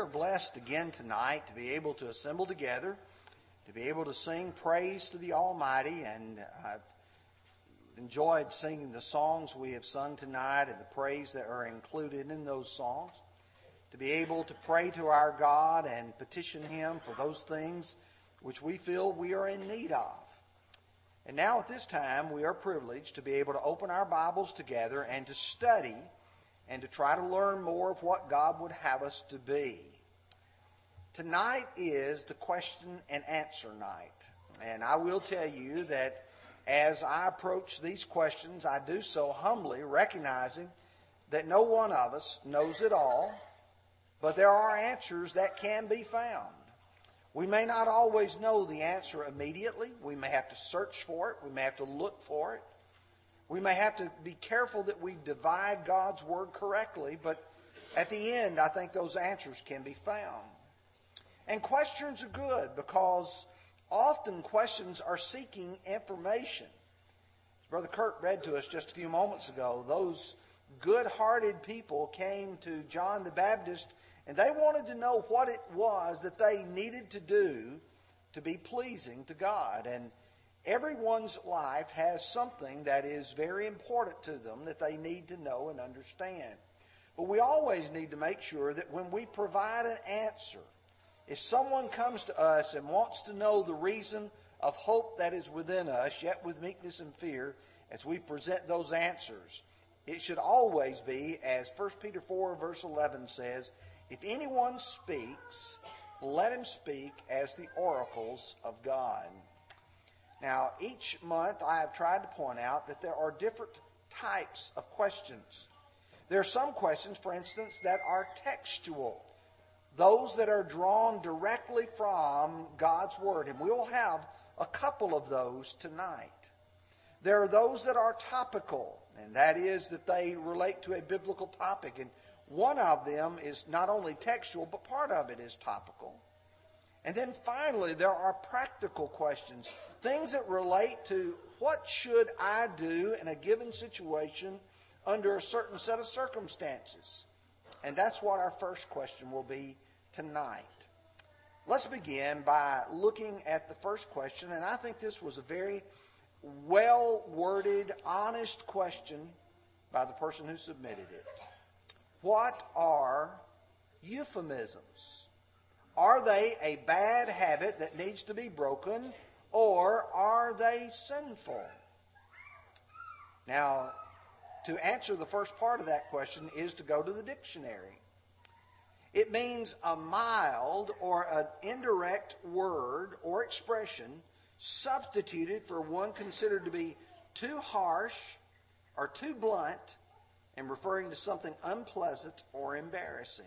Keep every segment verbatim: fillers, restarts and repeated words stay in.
are blessed again tonight to be able to assemble together, to be able to sing praise to the Almighty. And I've enjoyed singing the songs we have sung tonight and the praise that are included in those songs. To be able to pray to our God and petition Him for those things which we feel we are in need of. And now at this time, we are privileged to be able to open our Bibles together and to study and to try to learn more of what God would have us to be. Tonight is the question and answer night. And I will tell you that as I approach these questions, I do so humbly, recognizing that no one of us knows it all, but there are answers that can be found. We may not always know the answer immediately. We may have to search for it. We may have to look for it. We may have to be careful that we divide God's Word correctly, but at the end, I think those answers can be found. And questions are good because often questions are seeking information. As Brother Kirk read to us just a few moments ago, those good-hearted people came to John the Baptist, and they wanted to know what it was that they needed to do to be pleasing to God. And everyone's life has something that is very important to them that they need to know and understand. But we always need to make sure that when we provide an answer, if someone comes to us and wants to know the reason of hope that is within us, yet with meekness and fear, as we present those answers, it should always be, as First Peter four, verse eleven says, if anyone speaks, let him speak as the oracles of God. Now, each month I have tried to point out that there are different types of questions. There are some questions, for instance, that are textual, those that are drawn directly from God's Word. And we'll have a couple of those tonight. There are those that are topical, and that is that they relate to a biblical topic. And one of them is not only textual, but part of it is topical. And then finally, there are practical questions, things that relate to what should I do in a given situation under a certain set of circumstances. And that's what our first question will be tonight. Let's begin by looking at the first question, and I think this was a very well-worded, honest question by the person who submitted it. What are euphemisms? Are they a bad habit that needs to be broken, or are they sinful? Now, to answer the first part of that question is to go to the dictionary. It means a mild or an indirect word or expression substituted for one considered to be too harsh or too blunt and referring to something unpleasant or embarrassing.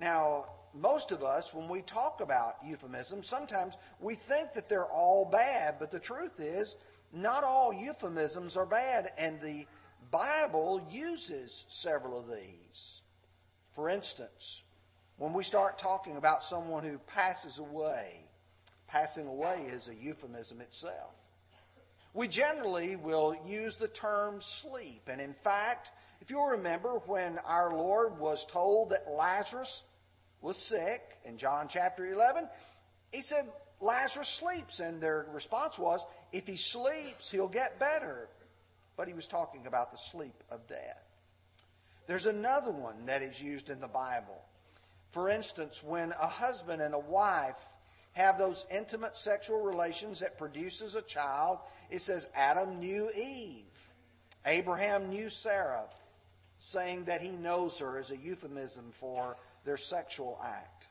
Now, most of us, when we talk about euphemisms, sometimes we think that they're all bad, but the truth is not all euphemisms are bad, and the Bible uses several of these. For instance, when we start talking about someone who passes away, passing away is a euphemism itself. We generally will use the term sleep. And in fact, if you'll remember when our Lord was told that Lazarus was sick in John chapter eleven, he said, Lazarus sleeps. And their response was, if he sleeps, he'll get better. But he was talking about the sleep of death. There's another one that is used in the Bible. For instance, when a husband and a wife have those intimate sexual relations that produces a child, it says Adam knew Eve. Abraham knew Sarah, saying that he knows her is a euphemism for their sexual act.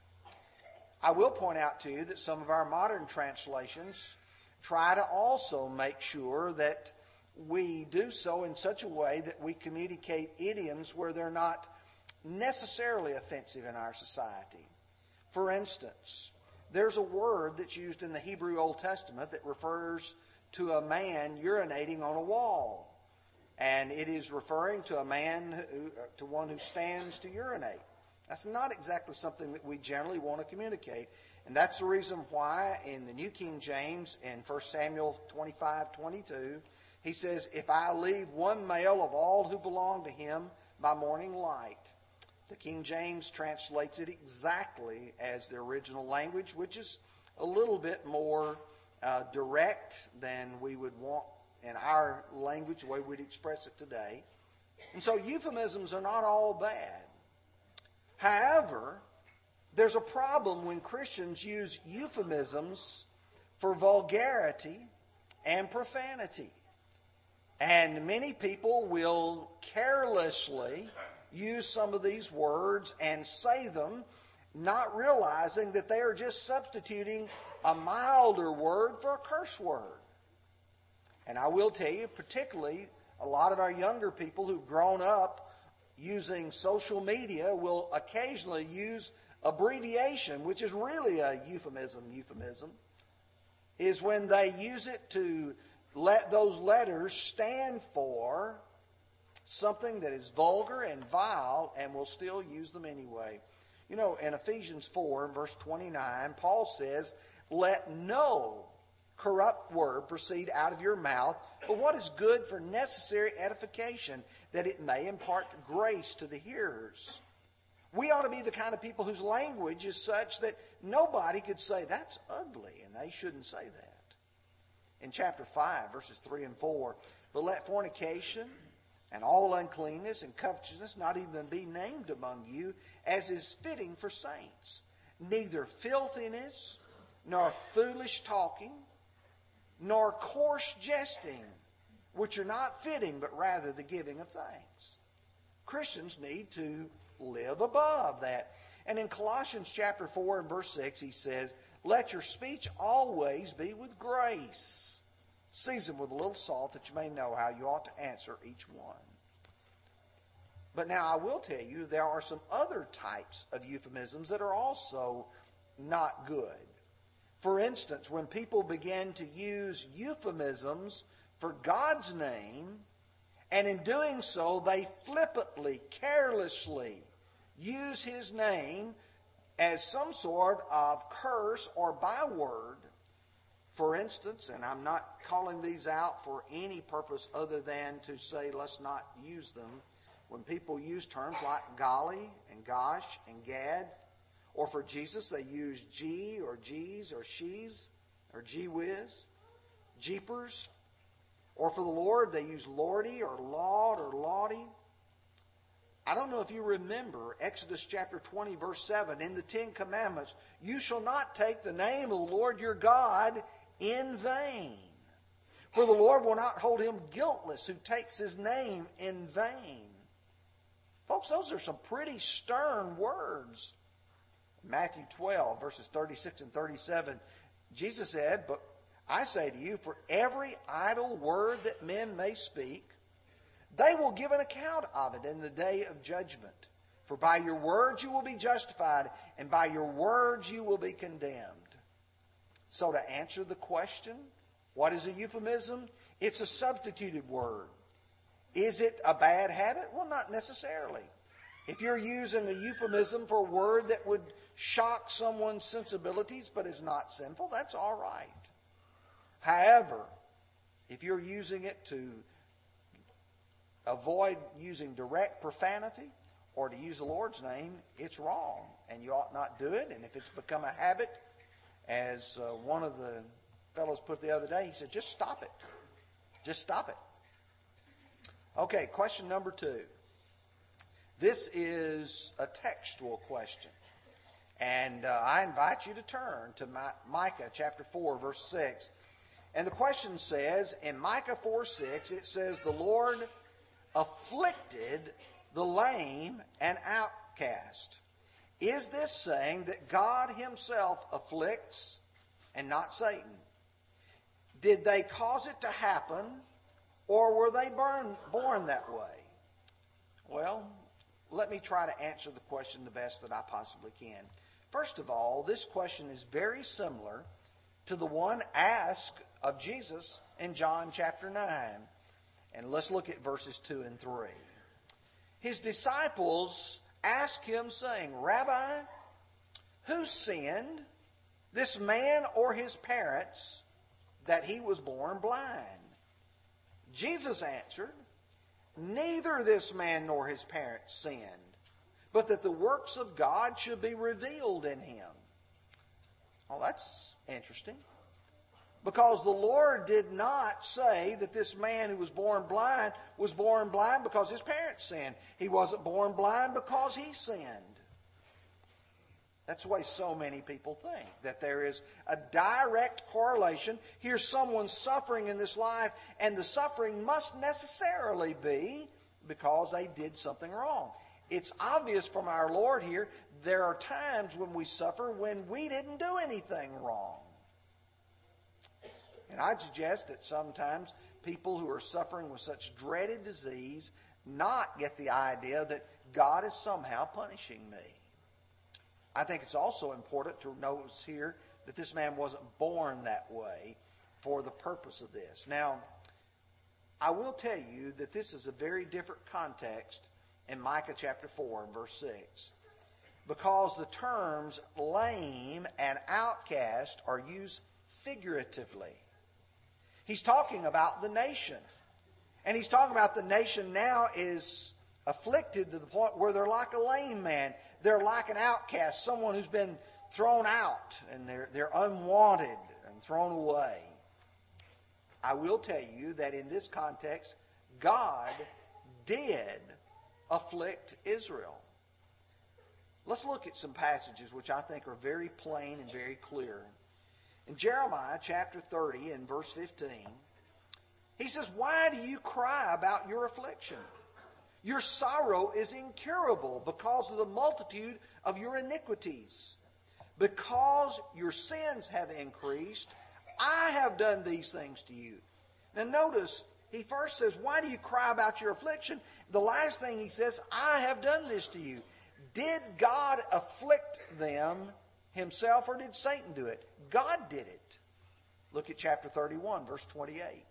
I will point out to you that some of our modern translations try to also make sure that we do so in such a way that we communicate idioms where they're not necessarily offensive in our society. For instance, there's a word that's used in the Hebrew Old Testament that refers to a man urinating on a wall. And it is referring to a man, who, to one who stands to urinate. That's not exactly something that we generally want to communicate. And that's the reason why in the New King James in First Samuel twenty-five, twenty-two, he says, if I leave one male of all who belong to him by morning light. The King James translates it exactly as the original language, which is a little bit more uh, direct than we would want in our language, the way we'd express it today. And so euphemisms are not all bad. However, there's a problem when Christians use euphemisms for vulgarity and profanity. And many people will carelessly use some of these words and say them, not realizing that they are just substituting a milder word for a curse word. And I will tell you, particularly a lot of our younger people who've grown up using social media will occasionally use abbreviation, which is really a euphemism. Euphemism is when they use it to let those letters stand for something that is vulgar and vile, and we'll still use them anyway. You know, in Ephesians four, verse twenty-nine, Paul says, "Let no corrupt word proceed out of your mouth, but what is good for necessary edification, that it may impart grace to the hearers." We ought to be the kind of people whose language is such that nobody could say, "That's ugly," and they shouldn't say that. In chapter five, verses three and four, "But let fornication and all uncleanness and covetousness not even be named among you, as is fitting for saints. Neither filthiness, nor foolish talking, nor coarse jesting, which are not fitting, but rather the giving of thanks." Christians need to live above that. And in Colossians chapter four and verse six, he says, "Let your speech always be with grace, seasoned with a little salt, that you may know how you ought to answer each one." But now I will tell you, there are some other types of euphemisms that are also not good. For instance, when people begin to use euphemisms for God's name, and in doing so, they flippantly, carelessly use His name as some sort of curse or byword. For instance, and I'm not calling these out for any purpose other than to say let's not use them, when people use terms like golly and gosh and gad, or for Jesus they use gee or geez or she's or gee whiz, jeepers. Or for the Lord, they use lordy or laud or laudy. I don't know if you remember Exodus chapter twenty, verse seven. In the Ten Commandments, "You shall not take the name of the Lord your God in vain. For the Lord will not hold him guiltless who takes his name in vain." Folks, those are some pretty stern words. Matthew twelve, verses thirty-six and thirty-seven. Jesus said, "But I say to you, for every idle word that men may speak, they will give an account of it in the day of judgment. For by your words you will be justified, and by your words you will be condemned." So to answer the question, what is a euphemism? It's a substituted word. Is it a bad habit? Well, not necessarily. If you're using a euphemism for a word that would shock someone's sensibilities but is not sinful, that's all right. However, if you're using it to avoid using direct profanity or to use the Lord's name, it's wrong, and you ought not do it. And if it's become a habit, as uh, one of the fellows put the other day, he said, just stop it. Just stop it. Okay, question number two. This is a textual question. And uh, I invite you to turn to my, Micah chapter four, verse six. And the question says, in Micah four six, it says, "The Lord afflicted the lame and outcast." Is this saying that God himself afflicts and not Satan? Did they cause it to happen, or were they born, born that way? Well, let me try to answer the question the best that I possibly can. First of all, this question is very similar to the one asked of Jesus in John chapter nine. And let's look at verses two and three. His disciples asked him, saying, "Rabbi, who sinned, this man or his parents, that he was born blind?" Jesus answered, "Neither this man nor his parents sinned, but that the works of God should be revealed in him. Well, that's interesting. Because the Lord did not say that this man who was born blind was born blind because his parents sinned. He wasn't born blind because he sinned. That's the way so many people think, that there is a direct correlation. Here's someone suffering in this life, and the suffering must necessarily be because they did something wrong. It's obvious from our Lord here, there are times when we suffer when we didn't do anything wrong. And I'd suggest that sometimes people who are suffering with such dreaded disease not get the idea that God is somehow punishing me. I think it's also important to notice here that this man wasn't born that way for the purpose of this. Now, I will tell you that this is a very different context in Micah chapter four and verse six. Because the terms lame and outcast are used figuratively. He's talking about the nation. And he's talking about the nation now is afflicted to the point where they're like a lame man. They're like an outcast, someone who's been thrown out, and they're, they're unwanted and thrown away. I will tell you that in this context, God did afflict Israel. Let's look at some passages which I think are very plain and very clear. In Jeremiah chapter thirty and verse fifteen, he says, "Why do you cry about your affliction? Your sorrow is incurable because of the multitude of your iniquities. Because your sins have increased, I have done these things to you." Now notice, he first says, "Why do you cry about your affliction?" The last thing he says, "I have done this to you." Did God afflict them himself, or did Satan do it? God did it. Look at chapter thirty-one, verse twenty-eight.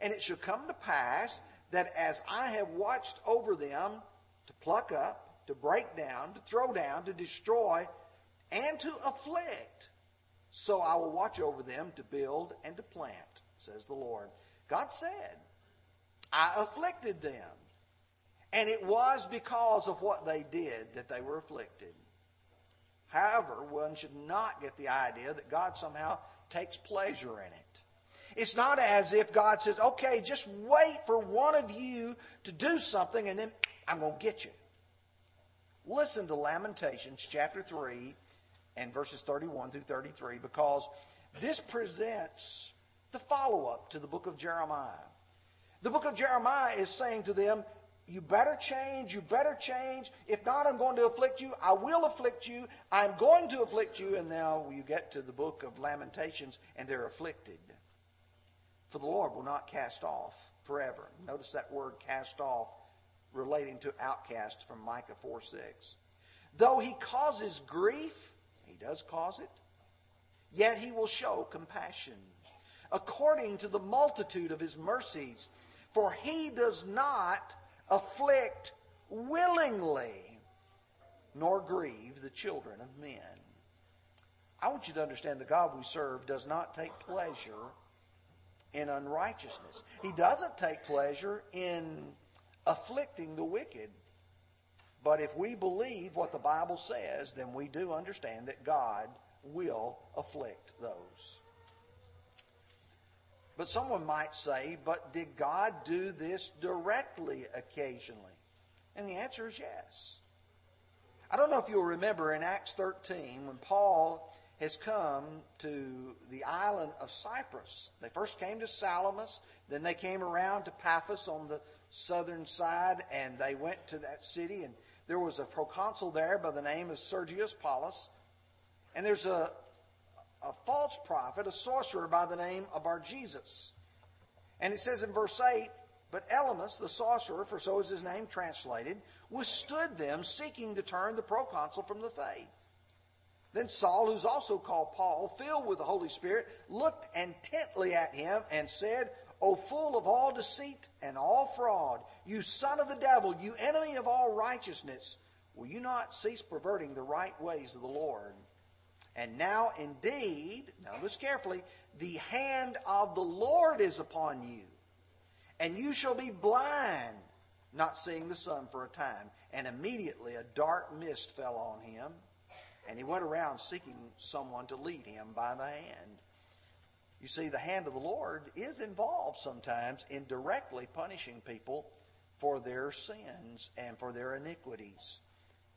"And it shall come to pass that as I have watched over them to pluck up, to break down, to throw down, to destroy, and to afflict, so I will watch over them to build and to plant, says the Lord." God said, "I afflicted them." And it was because of what they did that they were afflicted. However, one should not get the idea that God somehow takes pleasure in it. It's not as if God says, "Okay, just wait for one of you to do something and then I'm going to get you." Listen to Lamentations chapter three and verses thirty-one through thirty-three, because this presents the follow-up to the book of Jeremiah. The book of Jeremiah is saying to them, "You better change, you better change. If not, I'm going to afflict you. I will afflict you. I'm going to afflict you." And now you get to the book of Lamentations and they're afflicted. "For the Lord will not cast off forever." Notice that word "cast off" relating to outcast from Micah four six. "Though he causes grief," he does cause it, "yet he will show compassion according to the multitude of his mercies. For he does not afflict willingly, nor grieve the children of men." I want you to understand the God we serve does not take pleasure in unrighteousness. He doesn't take pleasure in afflicting the wicked. But if we believe what the Bible says, then we do understand that God will afflict those. But someone might say, "But did God do this directly occasionally?" And the answer is yes. I don't know if you'll remember in Acts thirteen when Paul has come to the island of Cyprus. They first came to Salamis, then they came around to Paphos on the southern side, and they went to that city, and there was a proconsul there by the name of Sergius Paulus, and there's a a false prophet, a sorcerer by the name of Bar-Jesus. And it says in verse eight, "But Elymas, the sorcerer," for so is his name translated, "withstood them, seeking to turn the proconsul from the faith. Then Saul, who's also called Paul, filled with the Holy Spirit, looked intently at him and said, 'O full of all deceit and all fraud, you son of the devil, you enemy of all righteousness, will you not cease perverting the right ways of the Lord? And now indeed,'" notice carefully, "'the hand of the Lord is upon you, and you shall be blind, not seeing the sun for a time. And immediately a dark mist fell on him, and he went around seeking someone to lead him by the hand. You see, the hand of the Lord is involved sometimes in directly punishing people for their sins and for their iniquities.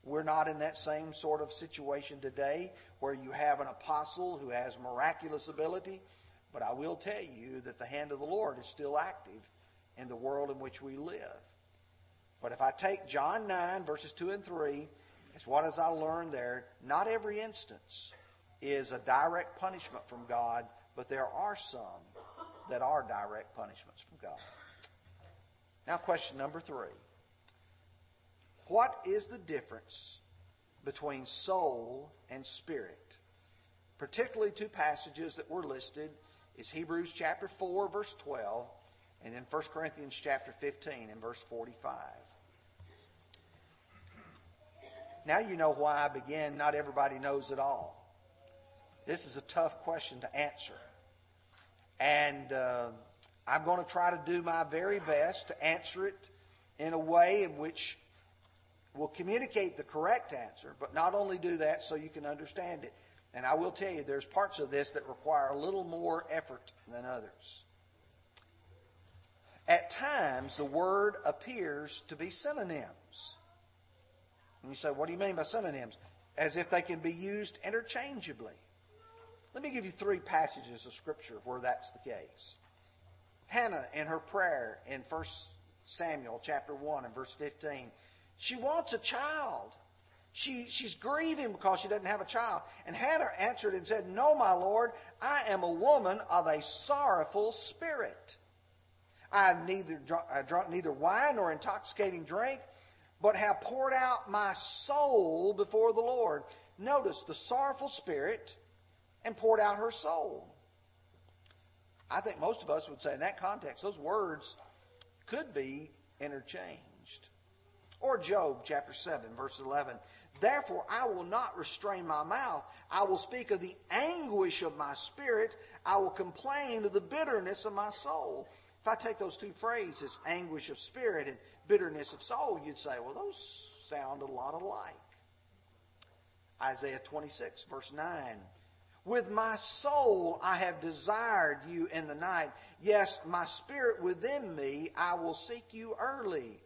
We're not in that same sort of situation today where you have an apostle who has miraculous ability, but I will tell you that the hand of the Lord is still active in the world in which we live. But if I take John nine, verses two and three, it's what as I learned there, not every instance is a direct punishment from God, but there are some that are direct punishments from God. Now, question number three. What is the difference between soul and spirit? Particularly two passages that were listed is Hebrews chapter four, verse twelve, and then First Corinthians chapter fifteen and verse forty-five. Now you know why I began, not everybody knows it all. This is a tough question to answer. And uh, I'm going to try to do my very best to answer it in a way in which will communicate the correct answer, but not only do that so you can understand it. And I will tell you, there's parts of this that require a little more effort than others. At times, the word appears to be synonyms. And you say, what do you mean by synonyms? As if they can be used interchangeably. Let me give you three passages of Scripture where that's the case. Hannah, in her prayer in First Samuel chapter one and verse fifteen, she wants a child. She, she's grieving because she doesn't have a child. And Hannah answered and said, "No, my Lord, I am a woman of a sorrowful spirit. I have neither I drunk neither wine nor intoxicating drink, but have poured out my soul before the Lord." Notice the sorrowful spirit and poured out her soul. I think most of us would say in that context, those words could be interchanged. Or Job chapter seven, verse eleven. "Therefore I will not restrain my mouth. I will speak of the anguish of my spirit. I will complain of the bitterness of my soul." If I take those two phrases, anguish of spirit and bitterness of soul, you'd say, well, those sound a lot alike. Isaiah twenty-six, verse nine. "With my soul I have desired you in the night. Yes, my spirit within me, I will seek you early."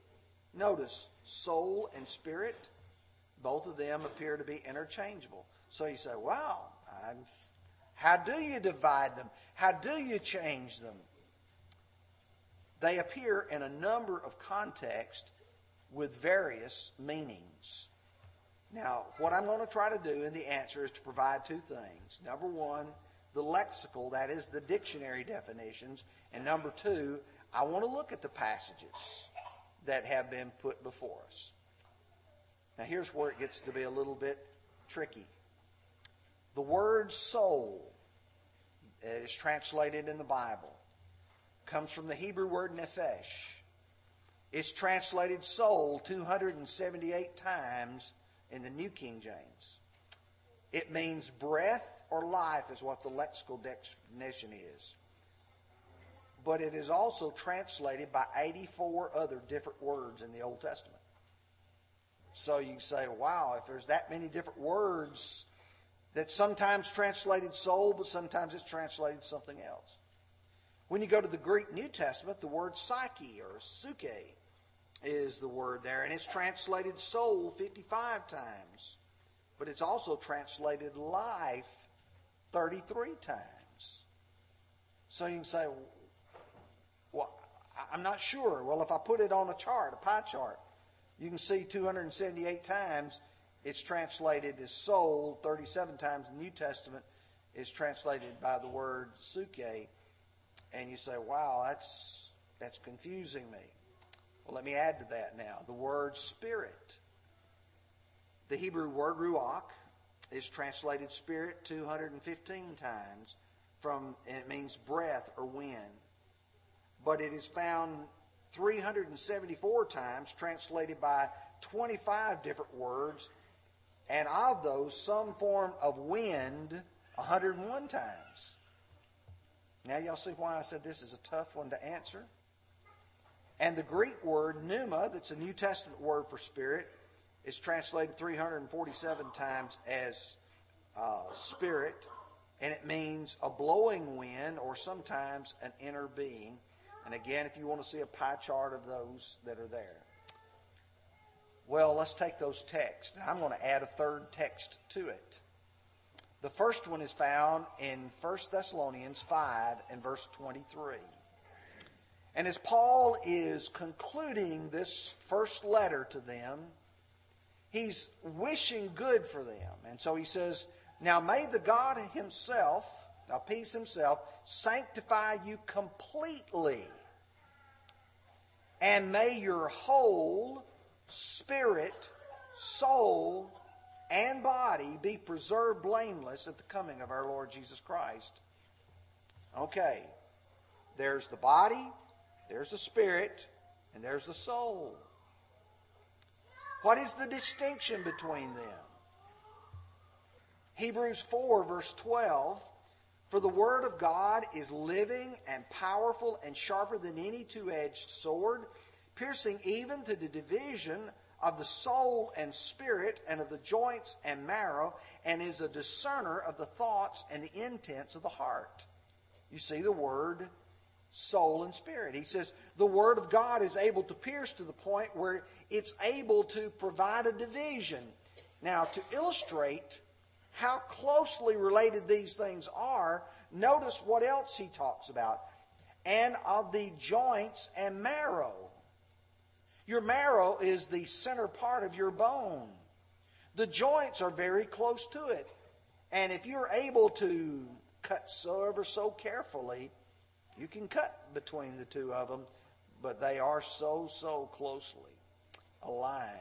Notice, soul and spirit, both of them appear to be interchangeable. So you say, wow, I'm, how do you divide them? How do you change them? They appear in a number of contexts with various meanings. Now, what I'm going to try to do in the answer is to provide two things. Number one, the lexical, that is the dictionary definitions. And number two, I want to look at the passages that have been put before us. Now here's where it gets to be a little bit tricky. The word soul, that is translated in the Bible, comes from the Hebrew word nephesh. It's translated soul two hundred seventy-eight times in the New King James. It means breath or life is what the lexical definition is. But it is also translated by eighty-four other different words in the Old Testament. So you say, wow, if there's that many different words that's sometimes translated soul, but sometimes it's translated something else. When you go to the Greek New Testament, the word psyche or psyche is the word there, and it's translated soul fifty-five times, but it's also translated life thirty-three times. So you can say, well, I'm not sure. Well, if I put it on a chart, a pie chart, you can see two hundred seventy-eight times it's translated as soul, thirty-seven times the New Testament is translated by the word psyche. And you say, wow, that's that's confusing me. Well, let me add to that now. The word spirit. The Hebrew word ruach is translated spirit two hundred fifteen times, from, and it means breath or wind. But it is found three hundred seventy-four times, translated by twenty-five different words, and of those, some form of wind one hundred one times. Now y'all see why I said this is a tough one to answer? And the Greek word pneuma, that's a New Testament word for spirit, It's translated three hundred forty-seven times as uh, spirit, and it means a blowing wind or sometimes an inner being. And again, if you want to see a pie chart of those that are there. Well, let's take those texts. I'm going to add a third text to it. The first one is found in First Thessalonians five and verse twenty-three. And as Paul is concluding this first letter to them, he's wishing good for them. And so he says, now may the God himself, now peace himself, sanctify you completely. And may your whole spirit, soul, and body be preserved blameless at the coming of our Lord Jesus Christ. Okay, there's the body, there's the spirit, and there's the soul. What is the distinction between them? Hebrews four verse twelve, for the word of God is living and powerful and sharper than any two-edged sword, piercing even to the division of the soul and spirit and of the joints and marrow, and is a discerner of the thoughts and the intents of the heart. You see the word soul and spirit. He says the word of God is able to pierce to the point where it's able to provide a division. Now, to illustrate how closely related these things are, notice what else he talks about. And of the joints and marrow. Your marrow is the center part of your bone. The joints are very close to it. And if you're able to cut so ever so carefully, you can cut between the two of them, but they are so, so closely aligned.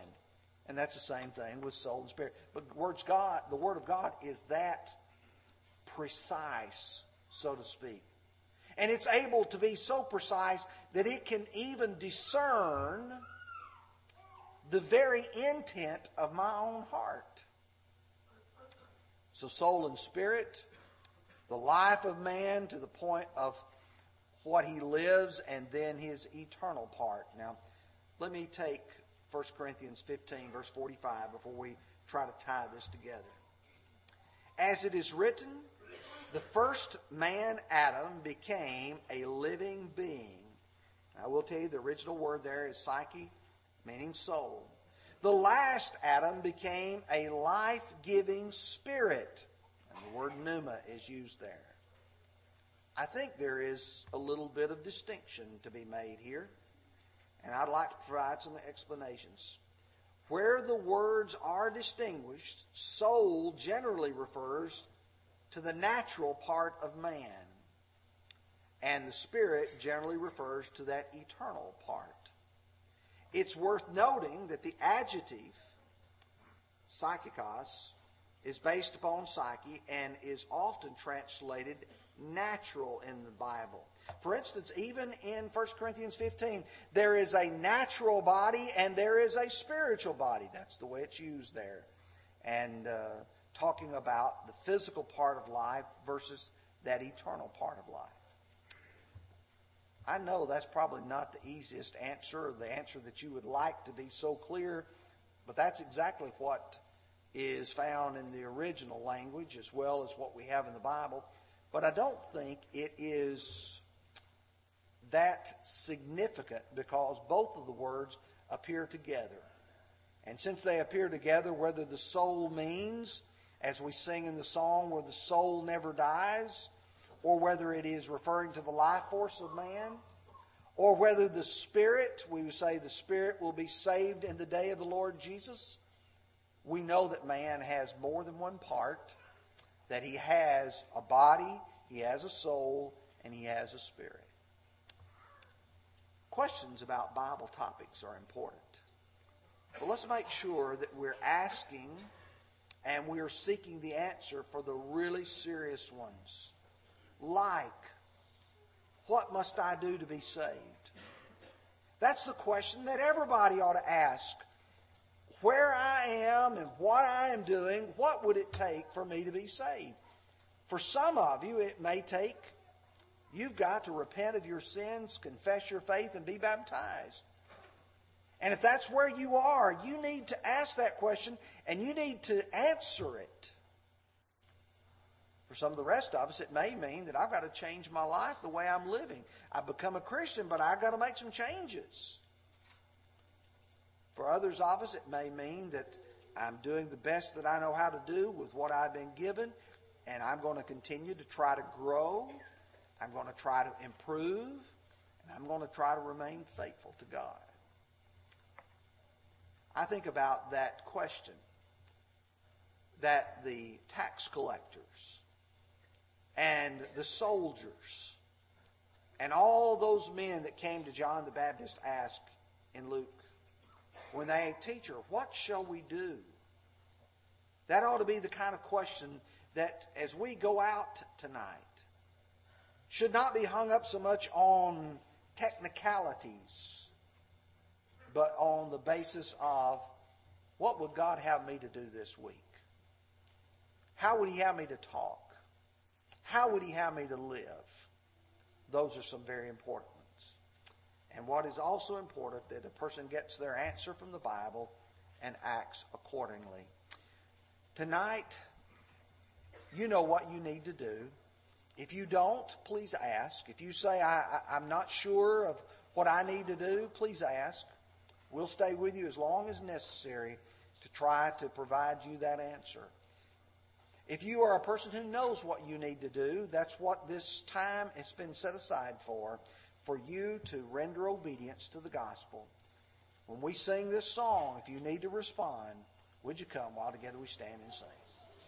And that's the same thing with soul and spirit. But words God, the Word of God is that precise, so to speak. And it's able to be so precise that it can even discern the very intent of my own heart. So soul and spirit, the life of man to the point of what he lives, and then his eternal part. Now, let me take First Corinthians fifteen, verse forty-five, before we try to tie this together. As it is written, the first man, Adam, became a living being. I will tell you the original word there is psyche, meaning soul. The last Adam became a life-giving spirit. And the word pneuma is used there. I think there is a little bit of distinction to be made here, and I'd like to provide some explanations. Where the words are distinguished, soul generally refers to the natural part of man, and the spirit generally refers to that eternal part. It's worth noting that the adjective psychikos is based upon psyche and is often translated natural in the Bible. For instance, even in First Corinthians fifteen, there is a natural body and there is a spiritual body. That's the way it's used there. And uh, talking about the physical part of life versus that eternal part of life. I know that's probably not the easiest answer, or the answer that you would like to be so clear, but that's exactly what is found in the original language as well as what we have in the Bible. But I don't think it is that significant because both of the words appear together. And since they appear together, whether the soul means, as we sing in the song, where the soul never dies, or whether it is referring to the life force of man, or whether the spirit, we would say the spirit will be saved in the day of the Lord Jesus, we know that man has more than one part. That he has a body, he has a soul, and he has a spirit. Questions about Bible topics are important. But let's make sure that we're asking and we're seeking the answer for the really serious ones. Like, what must I do to be saved? That's the question that everybody ought to ask. Where I am and what I am doing, what would it take for me to be saved? For some of you, it may take, you've got to repent of your sins, confess your faith, and be baptized. And if that's where you are, you need to ask that question and you need to answer it. For some of the rest of us, it may mean that I've got to change my life the way I'm living. I've become a Christian, but I've got to make some changes. For others of us, it may mean that I'm doing the best that I know how to do with what I've been given, and I'm going to continue to try to grow. I'm going to try to improve, and I'm going to try to remain faithful to God. I think about that question that the tax collectors and the soldiers and all those men that came to John the Baptist asked in Luke when they, "Teacher, what shall we do?" That ought to be the kind of question that as we go out tonight should not be hung up so much on technicalities, but on the basis of what would God have me to do this week? How would He have me to talk? How would He have me to live? Those are some very important ones. And what is also important that a person gets their answer from the Bible and acts accordingly. Tonight, you know what you need to do. If you don't, please ask. If you say, I, I, I'm not sure of what I need to do, please ask. We'll stay with you as long as necessary to try to provide you that answer. If you are a person who knows what you need to do, that's what this time has been set aside for, for you to render obedience to the gospel. When we sing this song, if you need to respond, would you come while together we stand and sing?